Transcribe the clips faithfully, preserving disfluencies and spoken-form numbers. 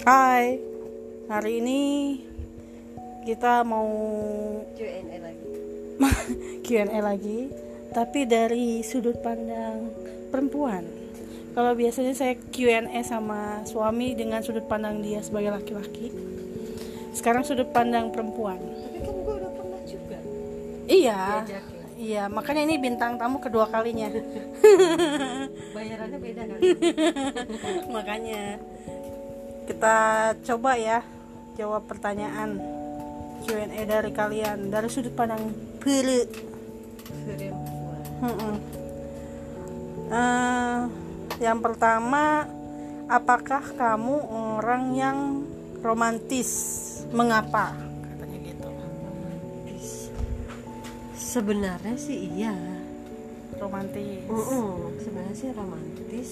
Hai, hari ini kita mau Q and A lagi Q and A lagi, tapi dari sudut pandang perempuan. Kalau biasanya saya Q and A sama suami dengan sudut pandang dia sebagai laki-laki, sekarang sudut pandang perempuan. Tapi kan gue udah pernah juga. Iya, diajakin. Iya, makanya ini bintang tamu kedua kalinya. Bayarannya beda kan? Makanya kita coba ya jawab pertanyaan Q and A dari kalian dari sudut pandang pere. Uh-uh. Uh, yang pertama, apakah kamu orang yang romantis? Mengapa? Katanya gitu. Romantis. Sebenarnya sih iya. Romantis. Uh-uh. Sebenarnya sih romantis.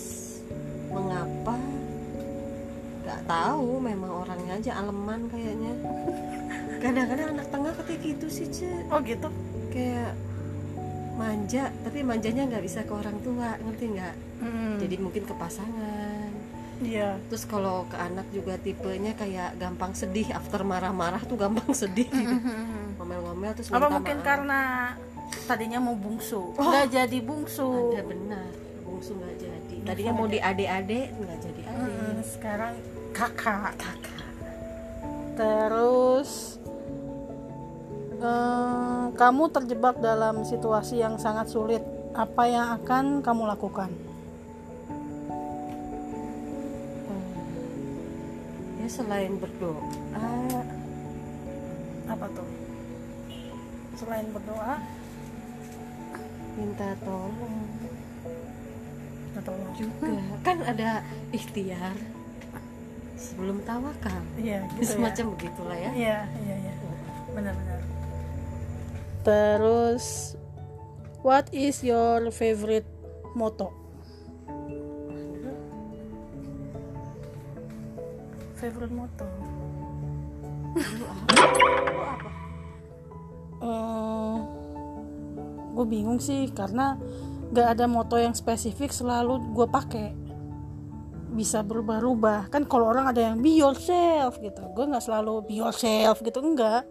Mengapa? Gak tahu, memang orangnya aja aleman kayaknya. Kadang-kadang anak tengah ketika gitu sih, Ce. Oh gitu? Kayak manja, tapi manjanya gak bisa ke orang tua, ngerti gak? Hmm. Jadi mungkin ke pasangan. Iya. Terus kalau ke anak juga tipenya kayak gampang sedih, after marah-marah tuh gampang sedih. Mm-hmm. Ngomel-ngomel terus minta maaf. Apa mungkin karena tadinya mau bungsu, oh, gak jadi bungsu. Ada benar, bungsu gak jadi. Tadinya mau di adek-adek, gak jadi adek. Hmm, sekarang kakak kakak terus eh, kamu terjebak dalam situasi yang sangat sulit, apa yang akan kamu lakukan? Hmm. Ya selain berdoa, apa tuh? Selain berdoa, minta tolong minta tolong juga kan ada ikhtiar sebelum tawakal, ya, gitu semacam ya. Begitulah ya. Iya, iya, iya. Benar-benar. Terus, what is your favorite motto? Favorite motto? Apa? Uh, gue bingung sih karena gak ada motto yang spesifik selalu gue pakai. Bisa berubah-ubah kan, kalau orang ada yang be yourself gitu, gue nggak selalu be yourself gitu, enggak,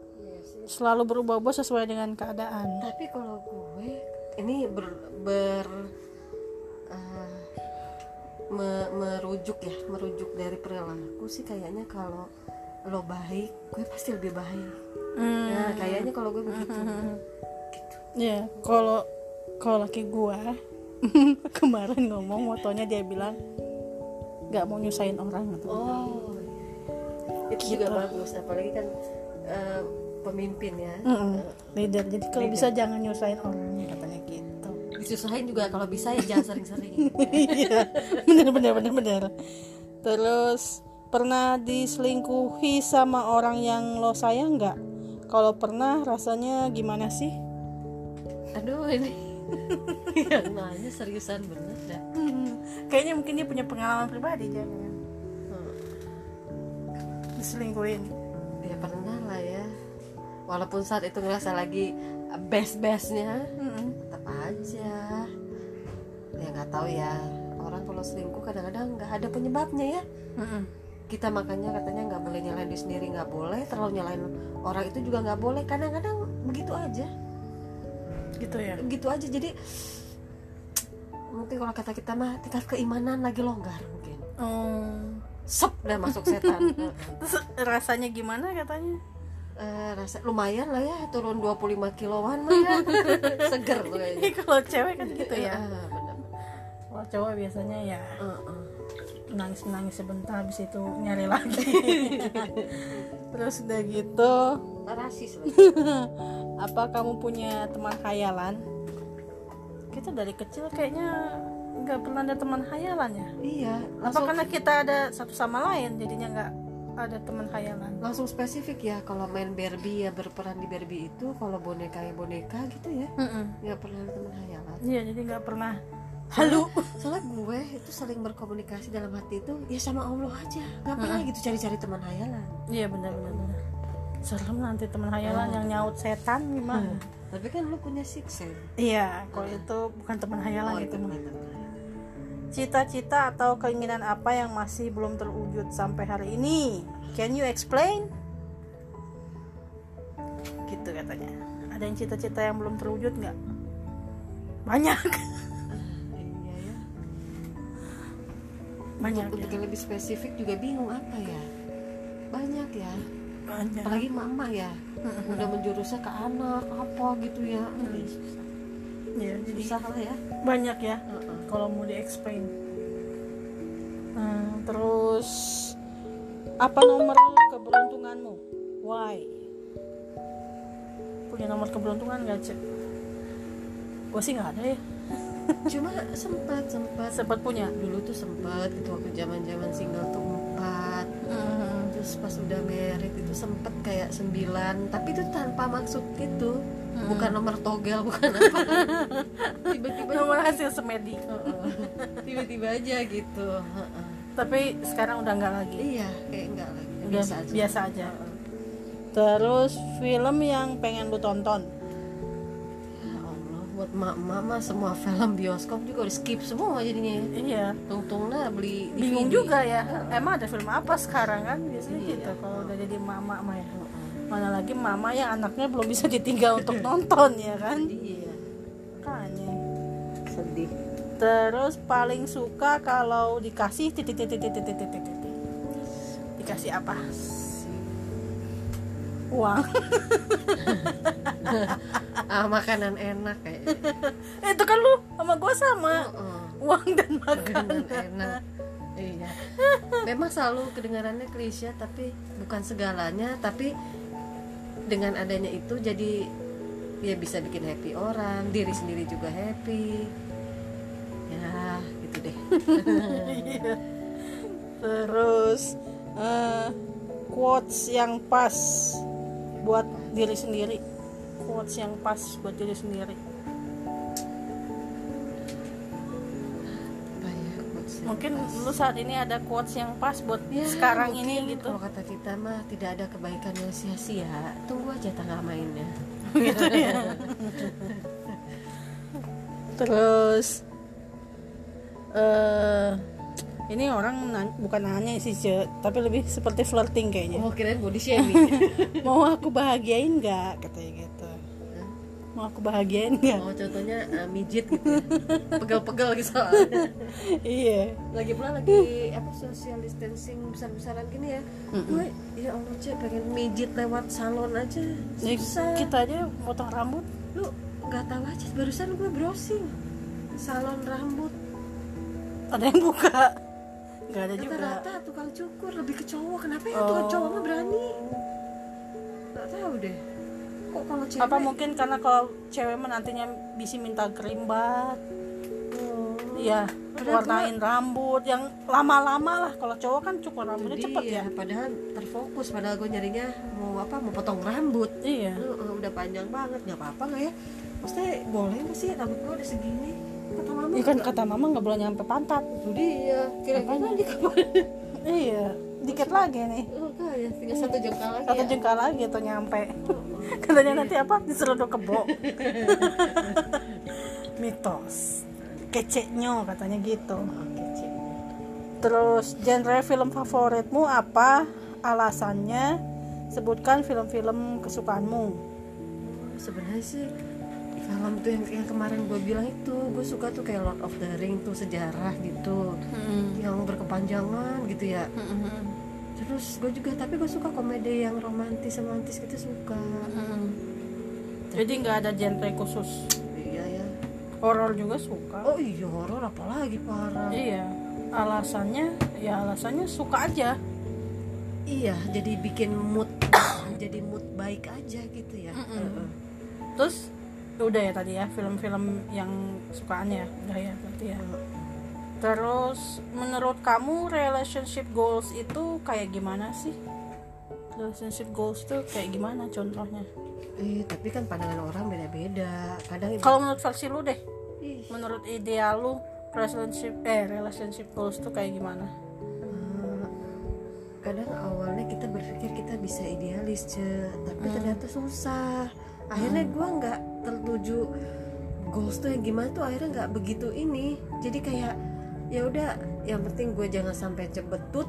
selalu berubah-ubah sesuai dengan keadaan. Tapi kalau gue ini ber, ber uh, me, merujuk ya merujuk dari perilaku sih kayaknya, kalau lo baik gue pasti lebih baik. Hmm. Nah kayaknya kalau gue begitu. Hmm. Gitu ya. Kalau kalau laki gue kemarin ngomong motonya, dia bilang nggak mau nyusahin orang atau oh gitu. Itu juga bagus, apalagi kan uh, pemimpin ya, uh, leader, jadi kalau leader. Bisa jangan nyusahin orang, katanya gitu. Disusahin juga kalau bisa ya jangan sering-sering. Iya benar benar benar benar. Terus, pernah diselingkuhi sama orang yang lo sayang nggak? Kalau pernah, rasanya gimana sih? Aduh, ini yang nanya seriusan bener dah. Hmm, kayaknya mungkin dia punya pengalaman pribadi jangan. Hmm. Diselingkuhin. Ya pernah lah ya. Walaupun saat itu ngerasa lagi best-bestnya, hmm. tetap aja. Ya nggak tahu ya. Orang kalau selingkuh kadang-kadang nggak ada penyebabnya ya. Hmm. Kita makanya katanya nggak boleh nyalain diri sendiri, nggak boleh terlalu nyalain orang itu juga nggak boleh. Kadang-kadang begitu aja. Gitu ya, gitu aja. Jadi mungkin kalau kata kita mah tingkat keimanan lagi longgar mungkin. Hmm. Sep dah masuk setan. Rasanya gimana katanya? Uh, rasa lumayan lah ya, turun dua puluh lima kiloan mah ya. Seger tuh kayaknya. Kalau cewek kan gitu ya. Uh, kalau cowok biasanya ya uh-uh. nangis-nangis sebentar, habis itu nyari lagi. Terus udah gitu rasis. Apa kamu punya teman khayalan? Kita dari kecil kayaknya nggak pernah ada teman khayalan ya. Iya. Apa karena kita ada satu sama lain jadinya nggak ada teman khayalan? Langsung spesifik ya, kalau main Barbie ya berperan di Barbie itu, kalau boneka ya boneka gitu ya. Nggak pernah ada teman khayalan. Iya, jadi nggak pernah. Halo. Soalnya gue itu saling berkomunikasi dalam hati itu ya sama Allah aja. Nggak pernah gitu cari-cari teman khayalan. Iya benar-benar. Serem nanti teman hayalan ah. yang nyaut setan gimana? Hmm. Tapi kan lu punya six sense. Iya, kalau ah. itu bukan teman hayalan. Oh, itu mah. Cita-cita atau keinginan apa yang masih belum terwujud sampai hari ini? Can you explain? Gitu katanya. Ada yang cita-cita yang belum terwujud nggak? Banyak. Iya ya. Banyak. Untuk yang lebih spesifik juga bingung apa ya? Banyak ya. Banyak. Apalagi mama ya. Mm-hmm. Udah menjurusnya ke anak apa gitu ya. Mm. Ya, jadi susah lah ya. Banyak ya. Uh-uh. Kalau mau di-explain. Hmm, terus apa nomor keberuntunganmu? Why? Punya nomor keberuntungan enggak, Cek? Gua sih enggak ada ya. Cuma sempat sempat sempat punya. Dulu tuh sempat gitu waktu zaman-zaman single tuh empat. Uh-huh. Terus pas udah married itu sempat kayak sembilan, tapi itu tanpa maksud gitu. Hmm. Bukan nomor togel, bukan apa. Tiba-tiba nomor hasil semedi. Uh-uh. Tiba-tiba aja gitu. Uh-uh. Tapi sekarang udah enggak lagi. Iya, kayak enggak lagi. Biasa aja. Biasa aja. Uh-uh. Terus film yang pengen lu tonton? Ya Allah, buat mama semua film bioskop juga udah skip semua jadinya. Iya. Tungtungnya beli di bingung film juga ya. Uh-uh. Emang ada film apa sekarang kan biasanya iya, gitu kalau uh-uh. udah jadi mama mah ya. Uh-uh. Mana lagi mama yang anaknya belum bisa ditinggal untuk nonton ya kan? Iya. Makanya sedih. Terus paling suka kalau dikasih titik titik titik titik titik titik. Dikasih apa? Uang. Ah, makanan enak kayaknya. Itu kan lu sama gua sama. Uh-uh. Uang dan makanan enak. Iya. Memang selalu kedengarannya klise tapi bukan segalanya, tapi dengan adanya itu jadi ya bisa bikin happy orang, diri sendiri juga happy ya gitu deh. Terus uh, quotes yang pas buat diri sendiri, quotes yang pas buat diri sendiri mungkin pas. Lu saat ini ada quotes yang pas buat ya, sekarang ini gitu. Kalau kata kita mah tidak ada kebaikan yang sia-sia, tunggu aja tanggal mainnya. Gitu ya. Terus uh, ini orang nanya, bukan nanya sih tapi lebih seperti flirting kayaknya. Oh kirain body shaming. Mau aku bahagiain nggak katanya gitu. Huh? Mau aku bahagiain nggak? Oh contohnya uh, mijit gitu. Ya. Pegal-pegal gitu soalnya. Iya. Lagi pula lagi apa social distancing besar-besaran gini ya. Mm-mm. Gue ya Allah cek pengen mijit lewat salon aja. Susah. Ya, kita aja potong rambut. Lu enggak tahu aja barusan gue browsing salon rambut. Ada yang buka. Enggak ada juga. Rata-rata tukang cukur lebih ke cowok. Kenapa ya oh. tukang cowok mah berani? Enggak tahu deh. Kok kalau cewek apa mungkin karena kalau cewek mah nantinya bisa minta kerimbat. Iya, warnain rambut yang lama-lama lah. Kalau cowok kan cukur rambutnya cepet ya. Padahal terfokus, padahal gue nyarinya mau apa? Mau potong rambut. Iya. Lu, udah panjang banget, nggak apa-apa nggak ya? Maksudnya boleh nggak sih rambut gue udah segini? Kata mama. Iya kan kata mama nggak boleh nyampe pantat. Jadi ya kira-kira di kapan? Iya, dikit lagi nih. Oh ya, tinggal satu jengkal lagi. Satu jengkal lagi atau nyampe. Katanya nanti apa? Diseruduk kebo. Mitos. Keceknya katanya gitu. Oh, kecek. Terus genre film favoritmu apa? Alasannya? Sebutkan film-film kesukaanmu. Sebenarnya sih film tuh yang, yang kemarin gue bilang itu gue suka tuh kayak Lord of the Ring tuh sejarah gitu, mm-hmm. yang berkepanjangan gitu ya. Mm-hmm. Terus gue juga tapi gue suka komedi yang romantis-romantis gitu suka. Mm-hmm. Jadi nggak ada genre khusus. Horor juga suka. Oh iya horor apalagi parah. Iya. Alasannya ya alasannya suka aja. Iya, jadi bikin mood jadi mood baik aja gitu ya. Uh-uh. Terus udah ya tadi ya film-film yang sukaannya udah ya berarti ya. Uh-huh. Terus menurut kamu relationship goals itu kayak gimana sih? Relationship goals tuh kayak gimana contohnya? Eh, tapi kan pandangan orang beda-beda. Kadang kalau menurut versi lu deh. Ih. Menurut ideal lu relationship eh relationship goals tuh kayak gimana? Hmm, kadang awalnya kita berpikir kita bisa idealis, Ce, tapi hmm. ternyata susah. Akhirnya hmm. gua enggak tertuju goals tuh yang gimana tuh akhirnya enggak begitu ini. Jadi kayak ya udah, yang penting gue jangan sampai cebetut,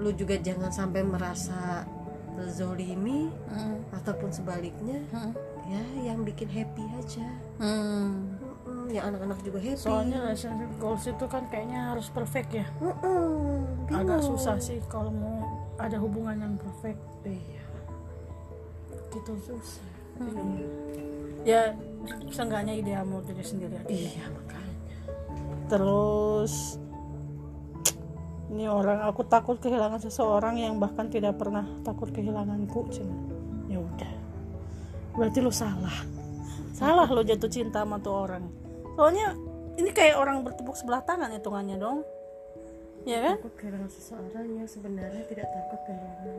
lu juga jangan sampai merasa terzolimi mm. ataupun sebaliknya. Mm. Ya yang bikin happy aja. Mm. Ya anak-anak juga happy. Soalnya relationship goals itu kan kayaknya harus perfect ya. Mm-mm, agak susah sih kalau mau ada hubungan yang perfect. Iya. Gitu susah. Mm. Ya seenggaknya ideal mau diri sendiri aja. Iya makanya. Terus ini orang, aku takut kehilangan seseorang yang bahkan tidak pernah takut kehilanganku. Ya udah. Berarti lo salah. Salah lo jatuh cinta sama tuh orang. Soalnya ini kayak orang bertepuk sebelah tangan hitungannya dong, ya kan? Takut kehilangan seseorang yang sebenarnya tidak takut kehilangan.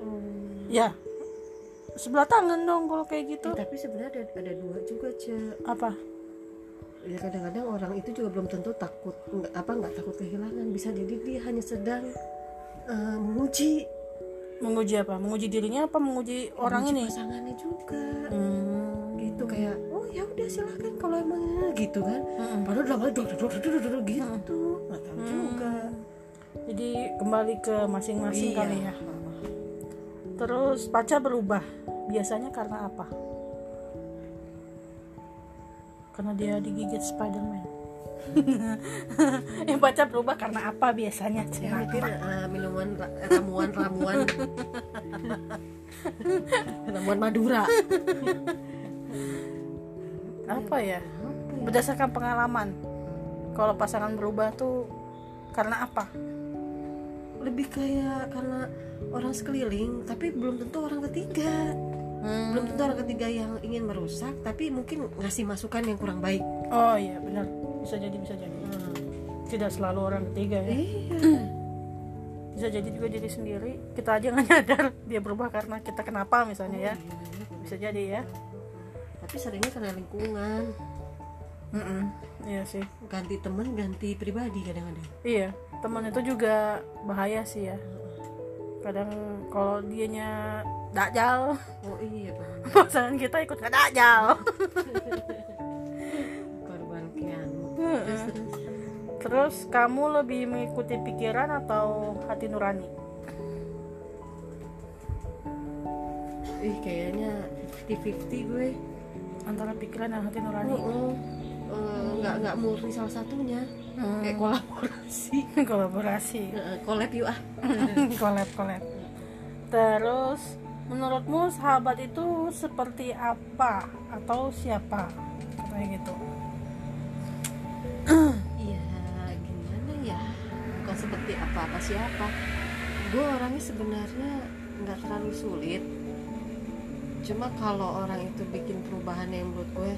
Hmm. Ya, sebelah tangan dong kalau kayak gitu. Ya, tapi sebenarnya ada, ada dua juga Ce. Apa? Ya kadang-kadang orang itu juga belum tentu takut, nggak, apa nggak takut kehilangan. Bisa jadi dia hanya sedang uh, menguji. Menguji apa? Menguji dirinya apa? Menguji orang menguji ini? Pasangannya juga. Hmm. Gitu kayak ya udah silahkan kalau emangnya gitu kan, hmm. baru udah balik gitu, nggak tahu hmm. juga. Jadi kembali ke masing-masing iya. kali ya. Terus pacar berubah biasanya karena apa? Karena dia digigit Spiderman. Yang pacar berubah karena apa biasanya? Ya, mungkin uh, minuman ramuan ramuan ramuan Madura. Apa ya? Berdasarkan pengalaman, kalau pasangan berubah tuh karena apa? Lebih kayak karena orang sekeliling, tapi belum tentu orang ketiga. Hmm. Belum tentu orang ketiga yang ingin merusak, tapi mungkin ngasih masukan yang kurang baik. Oh iya benar, bisa jadi bisa jadi. Hmm. Tidak selalu orang ketiga ya. Iya. Bisa jadi juga diri sendiri. Kita aja nggak nyadar dia berubah karena kita kenapa misalnya oh, ya. Iya. Bisa jadi ya. Tapi seringnya karena lingkungan. Mm-mm. Iya sih. Ganti teman, ganti pribadi kadang-kadang. Iya, teman itu juga bahaya sih ya. Kadang kalau dianya dajal, oh iya bang. Pasangan kita ikut ke dajal. Korban kiamat. Terus, terus. Terus kamu lebih mengikuti pikiran atau hati nurani? Ih kayaknya fifty-fifty gue. Antara pikiran dan hati nurani. Heeh. Oh, oh. uh, enggak enggak murni salah satunya. Hmm. Kayak kolaborasi. Kolaborasi. Heeh, collab yuk ah. Collab, collab. Terus, menurutmu sahabat itu seperti apa atau siapa? Kayak gitu. Iya, gimana ya? Bukan seperti apa apa siapa. Gue orangnya sebenarnya enggak terlalu sulit. Cuma kalau orang itu bikin perubahan yang menurut gue,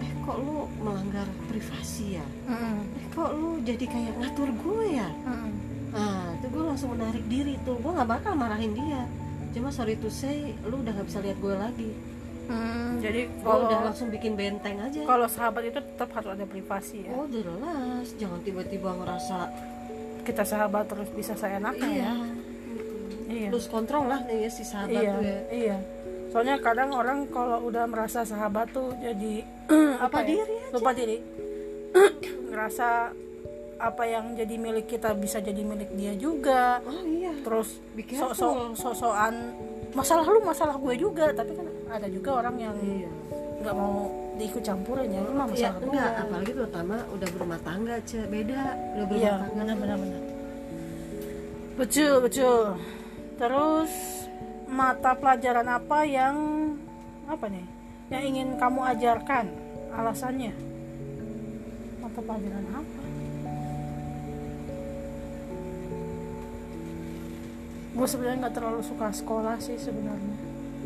eh kok lu melanggar privasi ya, mm. eh kok lu jadi kayak ngatur gue ya, mm. nah itu gue langsung menarik diri tuh, gue nggak bakal marahin dia, cuma sorry to say lu udah nggak bisa lihat gue lagi, mm. jadi gue udah langsung bikin benteng aja. Kalau sahabat itu tetap harus ada privasi ya. Oh jelas, jangan tiba-tiba ngerasa kita sahabat terus bisa seenaknya. Iya. Ya. Iya. Terus kontrol lah nih si sahabat iya, tuh ya. Iya. Soalnya kadang orang kalau udah merasa sahabat tuh jadi apa ya? Diri aja. Lupa diri. Ngerasa apa yang jadi milik kita bisa jadi milik dia juga. Oh iya. Terus sok-sok sok-sokan masalah lu masalah gue juga, tapi kan ada juga orang yang enggak iya. mau diikut campurin ya. Lu mah masalah iya, enggak, apalagi terutama udah berumah tangga, Ce. Beda, udah berumah iya, tangga benar-benar. Betul, betul. Terus mata pelajaran apa yang apa nih yang ingin kamu ajarkan, alasannya mata pelajaran apa? Gue sebenarnya nggak terlalu suka sekolah sih sebenarnya.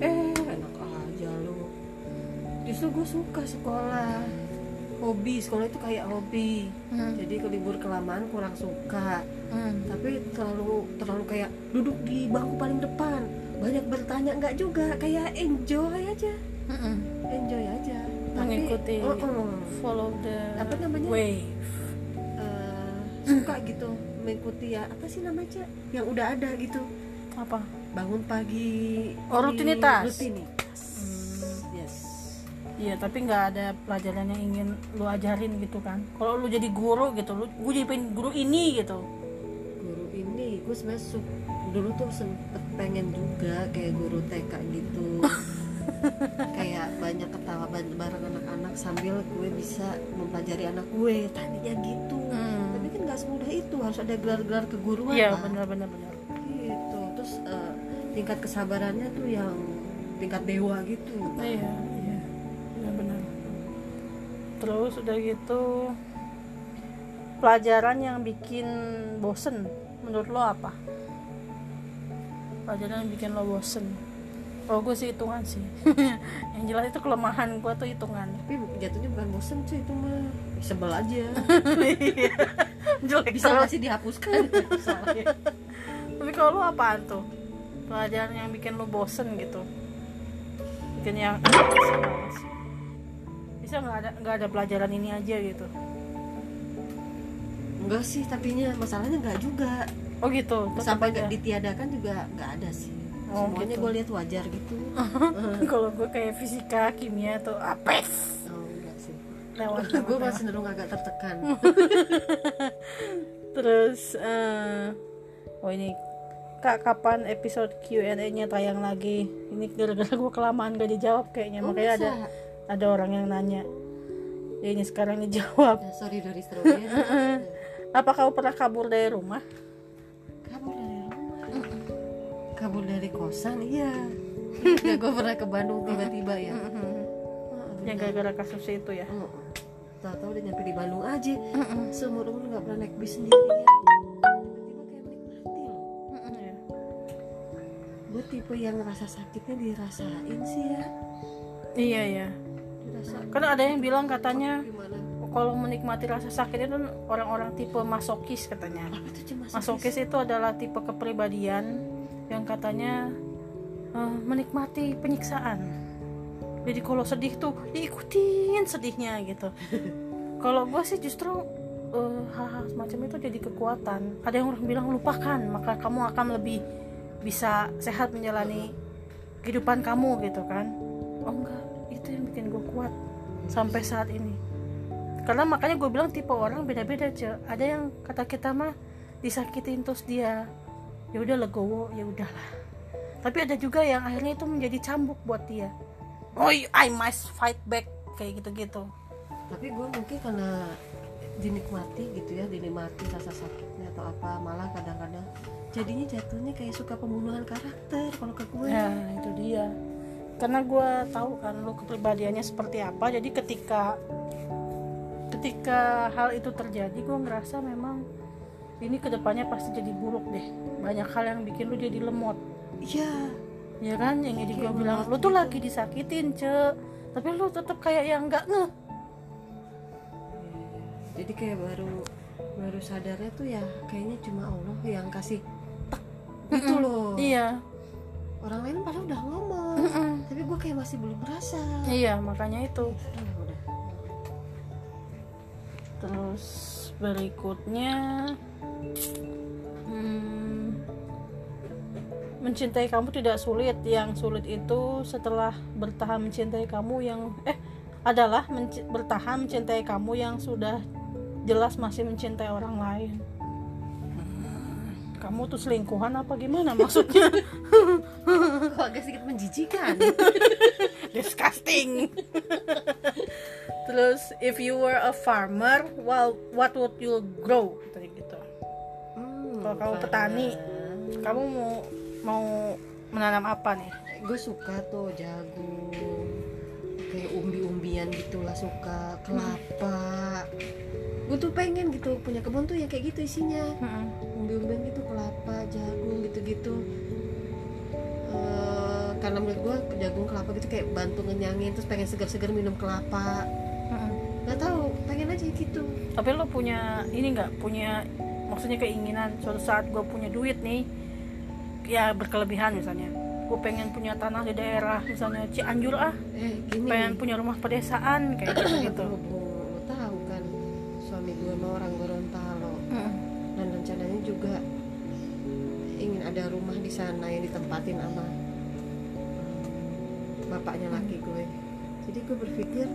Eh enak aja lo, justru gue suka sekolah. Hobi sekolah itu kayak hobi, hmm. jadi kelibur kelamaan kurang suka, hmm. tapi terlalu terlalu kayak duduk di bangku paling depan, banyak bertanya nggak juga, kayak enjoy aja, hmm. enjoy aja, mengikuti, oh, oh. follow the apa namanya? Wave, uh, suka gitu, mengikuti ya apa sih namanya yang udah ada gitu, apa? Bangun pagi, oh, rutinitas, rutinitas, hmm. yes. Iya, tapi nggak ada pelajaran yang ingin lu ajarin gitu kan. Kalau lu jadi guru gitu, lu gue jadi pengen guru ini gitu. Guru ini, gue sebenarnya dulu tuh sempet pengen juga kayak guru T K gitu. Kayak banyak ketawa bareng anak-anak sambil gue bisa mempelajari anak gue. Tadinya gitu. Hmm. Tapi kan nggak semudah itu, harus ada gelar-gelar keguruan. Iya, kan? benar-benar benar. Gitu. Terus uh, tingkat kesabarannya tuh yang tingkat dewa gitu. Iya. Kan? Terus udah gitu, pelajaran yang bikin bosen menurut lo apa? Pelajaran yang bikin lo bosen? Kalau gue sih hitungan sih. Yang jelas itu kelemahan gue tuh hitungan. Tapi jatuhnya bukan bosen sih, itu mah sebel aja. Jelek, bisa masih dihapuskan. Tapi kalau lo apaan tuh pelajaran yang bikin lo bosen gitu? Bikin yang bisa nggak ada nggak ada pelajaran ini aja gitu? Enggak sih, tapinya masalahnya nggak juga. Oh gitu. Sampai nggak ditiadakan juga nggak ada sih. Oh, semuanya gitu. Gue lihat wajar gitu. Kalau gue kayak fisika, kimia tuh apes. Oh enggak sih. Gue masih cenderung agak tertekan. Terus, uh, oh ini Kak, kapan episode Q and A-nya tayang lagi? Ini gara-gara gue kelamaan gak dijawab kayaknya. Oh, makanya bisa. ada. Ada orang yang nanya, ya ini sekarang dijawab. Ya, sorry dari Surabaya. Apa kau pernah kabur dari rumah? Kabur dari rumah? Mm-mm. Kabur dari kosan, iya. Gak, gue pernah ke Bandung tiba-tiba ya. Yang gara-gara kasus itu ya. Tahu-tahu udah nyampe di Bandung aja. Seumur umur nggak pernah naik bis sendirian. Tiba-tiba kayak naik mati loh. Gue tipe yang rasa sakitnya dirasain sih ya. Iya ya. Kan ada yang bilang katanya kalau menikmati rasa sakit itu orang-orang tipe masokis katanya. Masokis itu adalah tipe kepribadian yang katanya uh, menikmati penyiksaan. Jadi kalau sedih tuh diikutin sedihnya gitu. Kalau gue sih justru uh, hal-hal semacam itu jadi kekuatan. Ada yang orang bilang lupakan, maka kamu akan lebih bisa sehat menjalani kehidupan kamu gitu kan. Oh enggak, itu yang bikin gue kuat sampai saat ini. Karena makanya gue bilang tipe orang beda-beda aja. Ada yang kata kita mah disakitin terus dia ya udah legowo, ya udahlah. Tapi ada juga yang akhirnya itu menjadi cambuk buat dia. Oh, I must fight back, kayak gitu-gitu. Tapi gue mungkin karena dinikmati gitu ya, dinikmati rasa sakitnya atau apa, malah kadang-kadang jadinya jatuhnya kayak suka pembunuhan karakter kalau ke gue. Nah, itu dia. Karena gue tahu kan lo kepribadiannya seperti apa, jadi ketika ketika hal itu terjadi gue ngerasa memang ini kedepannya pasti jadi buruk deh, banyak hal yang bikin lo jadi lemot. Iya, ya kan, yang jadi gue bilang lo tuh gitu. Lagi disakitin ce, tapi lo tetap kayak yang nggak ngeh. Jadi kayak baru baru sadarnya tuh ya kayaknya cuma Allah yang kasih tek gitu loh. Iya. Orang lain padahal udah ngomong, mm-mm. tapi gue kayak masih belum merasa. Iya, makanya itu. Terus berikutnya, hmm, mencintai kamu tidak sulit. Yang sulit itu setelah bertahan mencintai kamu yang eh adalah menci- bertahan mencintai kamu yang sudah jelas masih mencintai orang lain. Kamu tuh selingkuhan apa gimana maksudnya? Kok agak sedikit menjijikan. Disgusting. Terus, if you were a farmer, well, what would you grow? Tadi gitu. Hmm, kalau kamu petani, kamu mau mau menanam apa nih? Gue suka tuh jagung, kayak umbi-umbian gitulah suka, kelapa. Gue tuh pengen gitu punya kebun tuh yang kayak gitu isinya umbi-umbian gitu, kelapa, jagung gitu-gitu. Uh, karena menurut gue jagung kelapa gitu kayak bantu ngenyangin, terus pengen segar-segar minum kelapa. Nggak tahu, pengen aja gitu. Tapi lo punya ini nggak, punya maksudnya keinginan suatu saat gue punya duit nih ya berkelebihan, misalnya gue pengen punya tanah di daerah misalnya Cianjur ah, eh, pengen punya rumah pedesaan kayak gitu. Gue mau orang Gorontalo, hmm. dan rencananya juga ingin ada rumah di sana yang ditempatin sama bapaknya laki gue. Jadi gue berpikir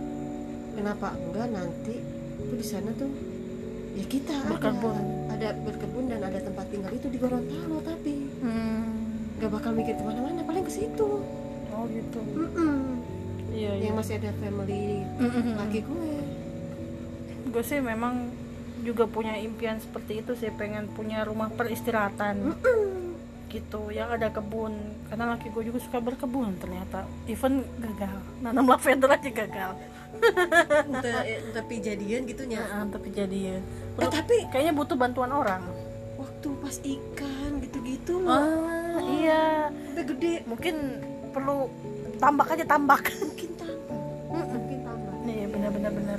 kenapa enggak nanti gue di sana tuh ya kita berkebun. ada ada berkebun dan ada tempat tinggal itu di Gorontalo, tapi hmm. gak bakal mikir kemana-mana, paling ke situ. Oh gitu. Iya, yang iya. Masih ada family Mm-mm. lagi gue. Gue sih memang juga punya impian seperti itu sih, pengen punya rumah peristirahatan. Mm-mm. Gitu, yang ada kebun, karena laki gue juga suka berkebun ternyata. Even gagal, nanam lavender aja gagal. Tapi jadian gitu ya. Uh, tapi jadian. Eh, tapi kayaknya butuh bantuan orang. Waktu pas ikan gitu-gitu loh. Ah, iya. Udah gede. Mungkin perlu tambak aja tambak. Mungkin tambak. Mungkin tambak. Nih benar-benar.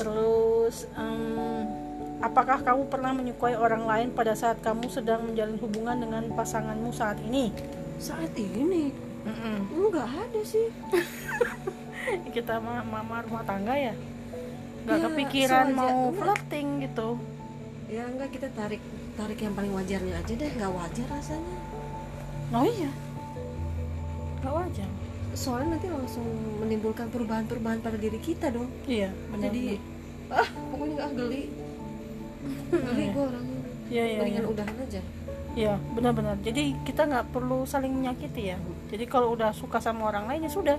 Terus. Um, Apakah kamu pernah menyukai orang lain pada saat kamu sedang menjalin hubungan dengan pasanganmu saat ini? Saat ini? Mm-mm. Enggak ada sih. Kita mah mama rumah tangga ya? Enggak ya, kepikiran mau flirting gitu? Ya enggak, kita tarik tarik yang paling wajarnya aja deh, enggak wajar rasanya. Oh iya? Enggak wajar? Soalnya nanti langsung menimbulkan perubahan-perubahan pada diri kita dong. Iya, benar. Jadi, ah pokoknya enggak geli. Jadi gue orang ya, ya, mendingan ya. Udahan aja. Iya benar-benar. Jadi kita nggak perlu saling menyakiti ya. Jadi kalau udah suka sama orang lain ya sudah.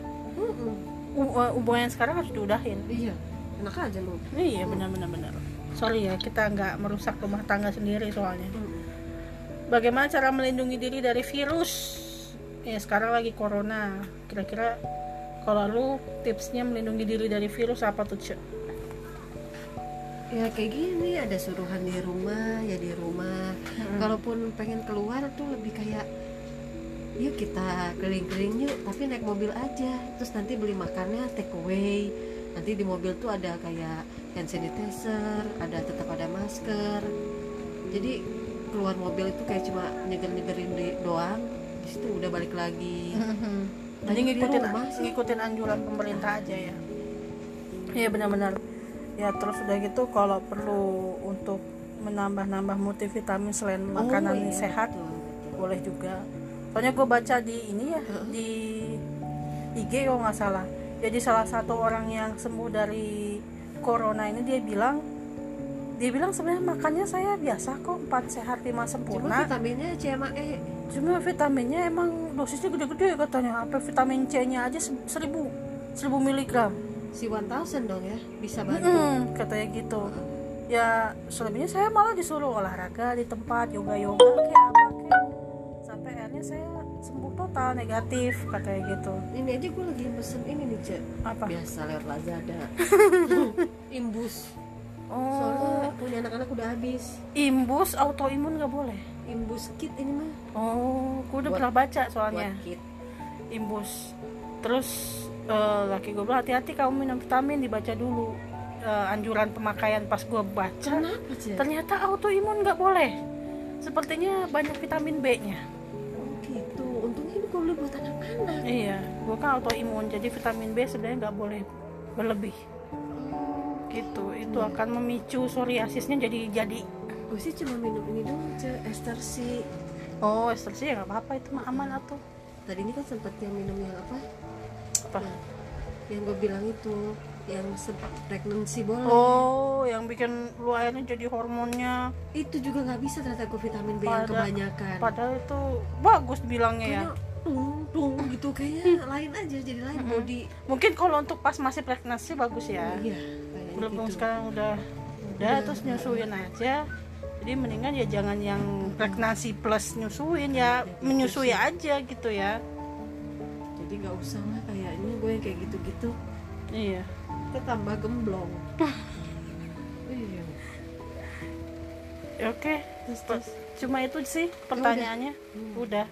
Hubungan sekarang harus diudahin. Iya. Enak aja lu. Iya benar-benar. Sorry ya, kita nggak merusak rumah tangga sendiri soalnya. Bagaimana cara melindungi diri dari virus? Ya sekarang lagi corona. Kira-kira kalau lu tipsnya melindungi diri dari virus apa tuh Ce? Ya kayak gini, ada suruhan di rumah ya di rumah. Hmm. Kalaupun pengen keluar tuh lebih kayak yuk kita keliling-keliling yuk, tapi naik mobil aja. Terus nanti beli makannya take away. Nanti di mobil tuh ada kayak hand sanitizer, ada tetap ada masker. Jadi keluar mobil itu kayak cuma nyeger-nyegerin doang. Di situ udah balik lagi. Hmm. Jadi ngikutin ngikutin anjuran pemerintah aja ya. Iya benar-benar. Ya terus udah gitu kalau perlu untuk menambah-nambah multivitamin selain oh, makanan iya. sehat boleh juga. Soalnya gue baca di ini ya uh-huh. di I G kalau nggak salah. Jadi salah satu orang yang sembuh dari corona ini dia bilang dia bilang sebenarnya makannya saya biasa kok, empat sehat lima sempurna. Cuma vitaminnya C sama E. Cuma vitaminnya emang dosisnya gede-gede katanya. Apa vitamin C-nya aja seribu seribu miligram. Si one thousand dong ya, bisa bantu mm, katanya gitu. Ya selebihnya saya malah disuruh olahraga di tempat yoga-yoga kayak apa kayak sampai akhirnya saya sembuh total negatif katanya gitu. Ini aja gue lagi pesen ini nih Cek. Apa? Biasa lewat Lazada. Imbus. Oh. Soalnya punya anak-anak udah habis. Imbus autoimun nggak boleh. Imbus kit ini mah. Oh, gue udah buat, pernah baca soalnya. Buat kit. Imbus. Terus Uh, laki gue bilang hati-hati kamu minum vitamin, dibaca dulu uh, anjuran pemakaian. Pas gue baca ternyata autoimun nggak boleh, sepertinya banyak vitamin B nya. Oh gitu, untungnya gue beli buat anak-anak. Iya, gue kan autoimun jadi vitamin B sebenarnya nggak boleh berlebih gitu, itu hmm. akan memicu psoriasisnya jadi jadi. Gue sih cuma minum ini doang aja, ester C. Oh ester C ya nggak apa-apa itu mah aman atau. Tadi ini kan sempet yang minum yang apa? Apa? Nah, yang gue bilang itu yang pregnancy boleh. Oh, yang bikin lu airnya jadi hormonnya itu juga nggak bisa ternyata gue vitamin B pada, yang kebanyakan. Padahal itu bagus bilangnya kayaknya, ya. Tung tung gitu kayaknya lain aja jadi lain mm-hmm. body. Mungkin kalau untuk pas masih pregnancy bagus ya. Iya. Belum gitu. Sekarang udah udah ya, terus nyusuin ya. Aja. Jadi mendingan ya jangan yang pregnancy plus nyusuin ya, ya menyusui ya. Aja gitu ya. Jadi nggak usah lah kayaknya gue kayak gitu-gitu. Iya. Kita tambah gemblong. Iya. Oke. Okay. Cuma itu sih pertanyaannya. Oh, udah.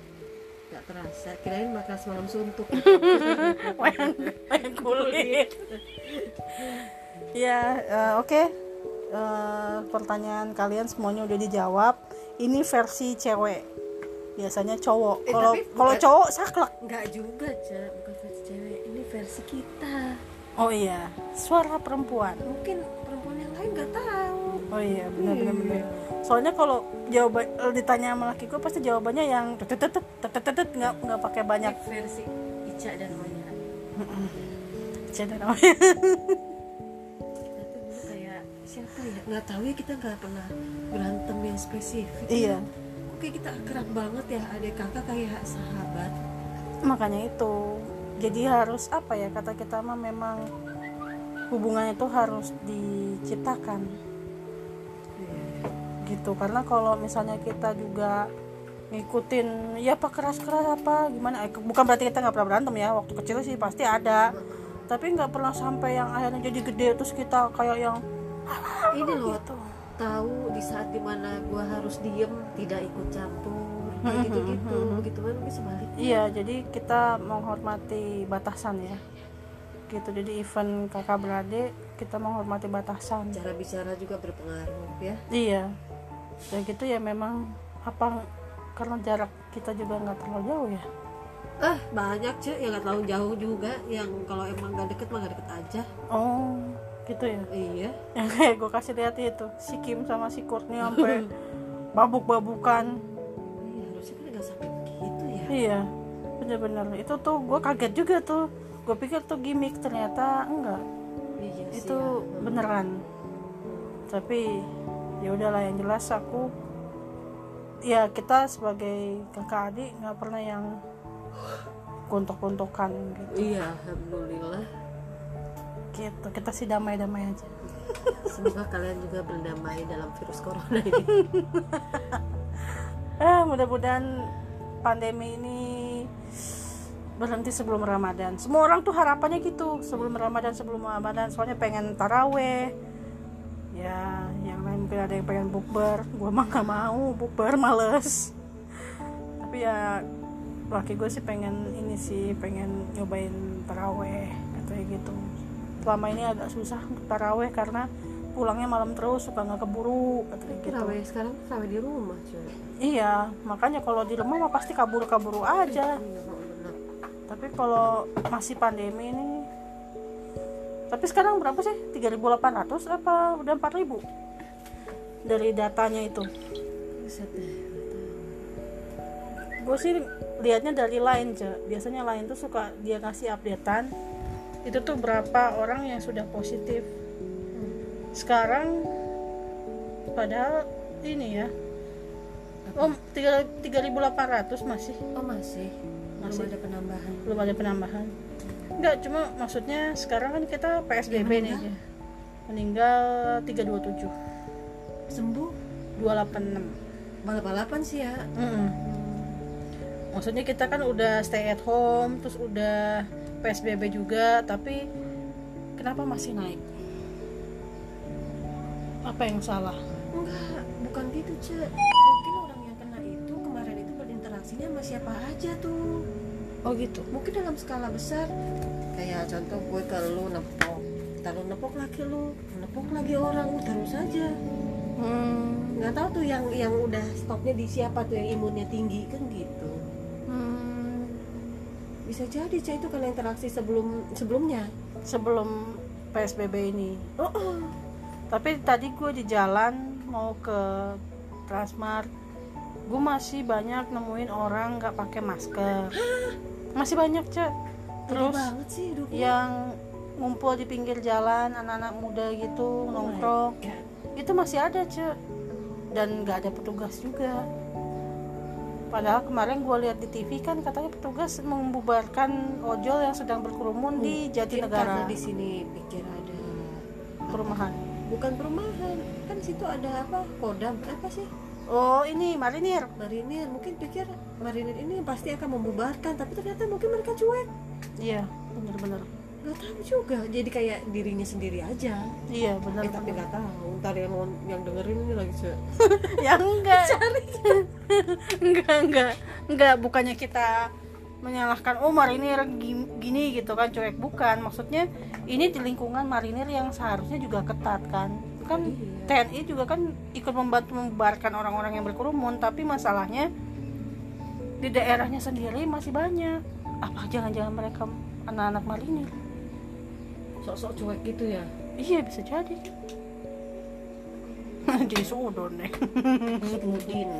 Nggak hmm. terasa. Kirain makan semalam suntuk. Wayang wayang kulit. Ya, uh, oke. Okay. Uh, pertanyaan kalian semuanya udah dijawab. Ini versi cewek. Biasanya cowok. Kalau eh, kalau cowok saklek. Enggak juga, Cak. Bukan versi cewek. Ini versi kita. Oh iya, suara perempuan. Mungkin perempuan yang lain enggak tahu. Oh iya, benar-benar hmm. benar. Soalnya kalau jawaban ditanya sama laki gue pasti jawabannya yang tetet tetet tetet enggak enggak pakai banyak. Versi Ica dan Oya. Icha dan Oya. Kayak siapa ya? Nggak tahu ya, kita nggak pernah berantem yang spesifik. Iya. Oke, kita akrab banget ya, adik kakak kayak sahabat. Makanya itu. Jadi harus apa ya, kata kita mah memang hubungannya itu harus diciptakan. Iya. Gitu. Karena kalau misalnya kita juga ngikutin ya apa keras-keras apa gimana, bukan berarti kita nggak pernah berantem ya, waktu kecil sih pasti ada, tapi nggak pernah sampai yang akhirnya jadi gede terus kita kayak yang ini loh gitu. Tahu di saat dimana gue harus diem, tidak ikut campur, kayak gitu-gitu, gitu kan mungkin sebaliknya. Iya, jadi kita menghormati batasan ya, gitu. Jadi event kakak beradik kita menghormati batasan. Cara bicara juga berpengaruh ya. Iya. Dan gitu ya memang apa? Karena jarak kita juga nggak terlalu jauh ya. Eh banyak cuy yang nggak terlalu jauh juga, yang kalau emang nggak deket mah nggak deket aja. Oh gitu ya. Iya. Yang kayak gue kasih lihat itu si Kim sama si Courtney sampai babuk-babukan. Iya, harusnya kan nggak sampai begitu ya. Iya benar-benar itu tuh gue kaget juga tuh, gue pikir tuh gimmick, ternyata enggak. Iya, itu ya. Beneran. Tapi ya udahlah, yang jelas aku ya kita sebagai kakak adik nggak pernah yang gontok-gontokan gitu. Iya, alhamdulillah. Gitu, kita sih damai-damai aja. Semoga kalian juga berdamai dalam virus corona ini. Ah, mudah-mudahan pandemi ini berhenti sebelum Ramadan. Semua orang tuh harapannya gitu, sebelum Ramadan, sebelum Ramadan. Soalnya pengen taraweh. Ya, yang lain mungkin ada yang pengen bukber, gue mah nggak mau bukber, males. Tapi ya laki gue sih pengen ini sih, pengen nyobain taraweh katanya gitu. Selama ini agak susah untuk taraweh karena pulangnya malam terus, suka nggak keburu katanya gitu. Taraweh sekarang taraweh di rumah cuy. Iya, makanya kalau di rumah mah pasti kabur-kaburu aja. Tapi kalau masih pandemi ini. Tapi sekarang berapa sih? tiga ribu delapan ratus apa udah empat ribu? Dari datanya itu. Gue sih liatnya dari Line, Ce. Biasanya Line tuh suka dia ngasih updatean. Itu tuh berapa orang yang sudah positif. Sekarang padahal ini ya. Oh, tiga ribu delapan ratus masih. Oh, masih. Masih belum ada penambahan. Belum ada penambahan. Enggak, cuma maksudnya sekarang kan kita P S B B nih ya. Meninggal tiga ratus dua puluh tujuh. Sembuh dua ratus delapan puluh enam. Balapan sih ya. Mm-mm. Maksudnya kita kan udah stay at home, terus udah P S B B juga, tapi kenapa masih naik? Apa yang salah? Enggak, bukan gitu, Cek. Mungkin orang yang kena itu kemarin itu berinteraksinya sama siapa aja tuh. Oh gitu. Mungkin dalam skala besar kayak contoh gue ke lu nepok, taruh nepok lagi lu, nepok lagi orang, terus aja. Hmm. Nggak tahu tuh yang yang udah stopnya di siapa tuh, yang imunnya tinggi kan gitu. Hmm. Bisa jadi Cah itu karena interaksi sebelum sebelumnya, sebelum P S B B ini. Oh. oh. Tapi tadi gue di jalan mau ke Transmart, gue masih banyak nemuin orang nggak pakai masker. Masih banyak, Cek. Terus sih, yang ngumpul di pinggir jalan, anak-anak muda gitu, oh nongkrong, itu masih ada, Cek. Dan nggak ada petugas juga. Padahal kemarin gue lihat di T V kan katanya petugas membubarkan ojol yang sedang berkerumun hmm. di Jatinegara. Di sini pikir ada perumahan. Bukan perumahan, kan situ ada apa? Kodam apa sih? Oh ini marinir, marinir mungkin pikir marinir ini pasti akan membubarkan, tapi ternyata mungkin mereka cuek. Iya benar-benar. Gak tahu juga, jadi kayak dirinya sendiri aja. Iya benar. Eh, tapi nggak tahu, ntar yang yang dengerin ini lagi se- yang enggak. Cari enggak enggak enggak bukannya kita menyalahkan oh marinir gini gitu kan cuek, bukan, maksudnya ini di lingkungan marinir yang seharusnya juga ketat kan. Kan iya. T N I juga kan ikut membantu membubarkan orang-orang yang berkerumun, tapi masalahnya di daerahnya sendiri masih banyak. Apa jangan-jangan mereka anak-anak marinir sok-sok cuek gitu ya? Iya bisa jadi. Jadi sudon deh. Sudin.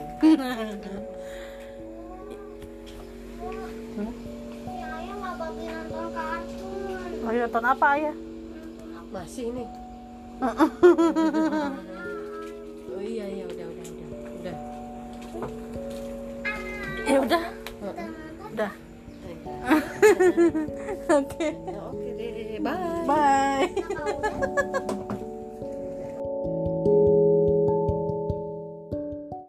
Ayah nggak bagi nonton kartun. Mau nonton apa, Ayah? Masih nih. Oh iya, iya, udah, udah, udah. Udah. Ya udah. Udah. Oke. Oke deh. Bye. Bye.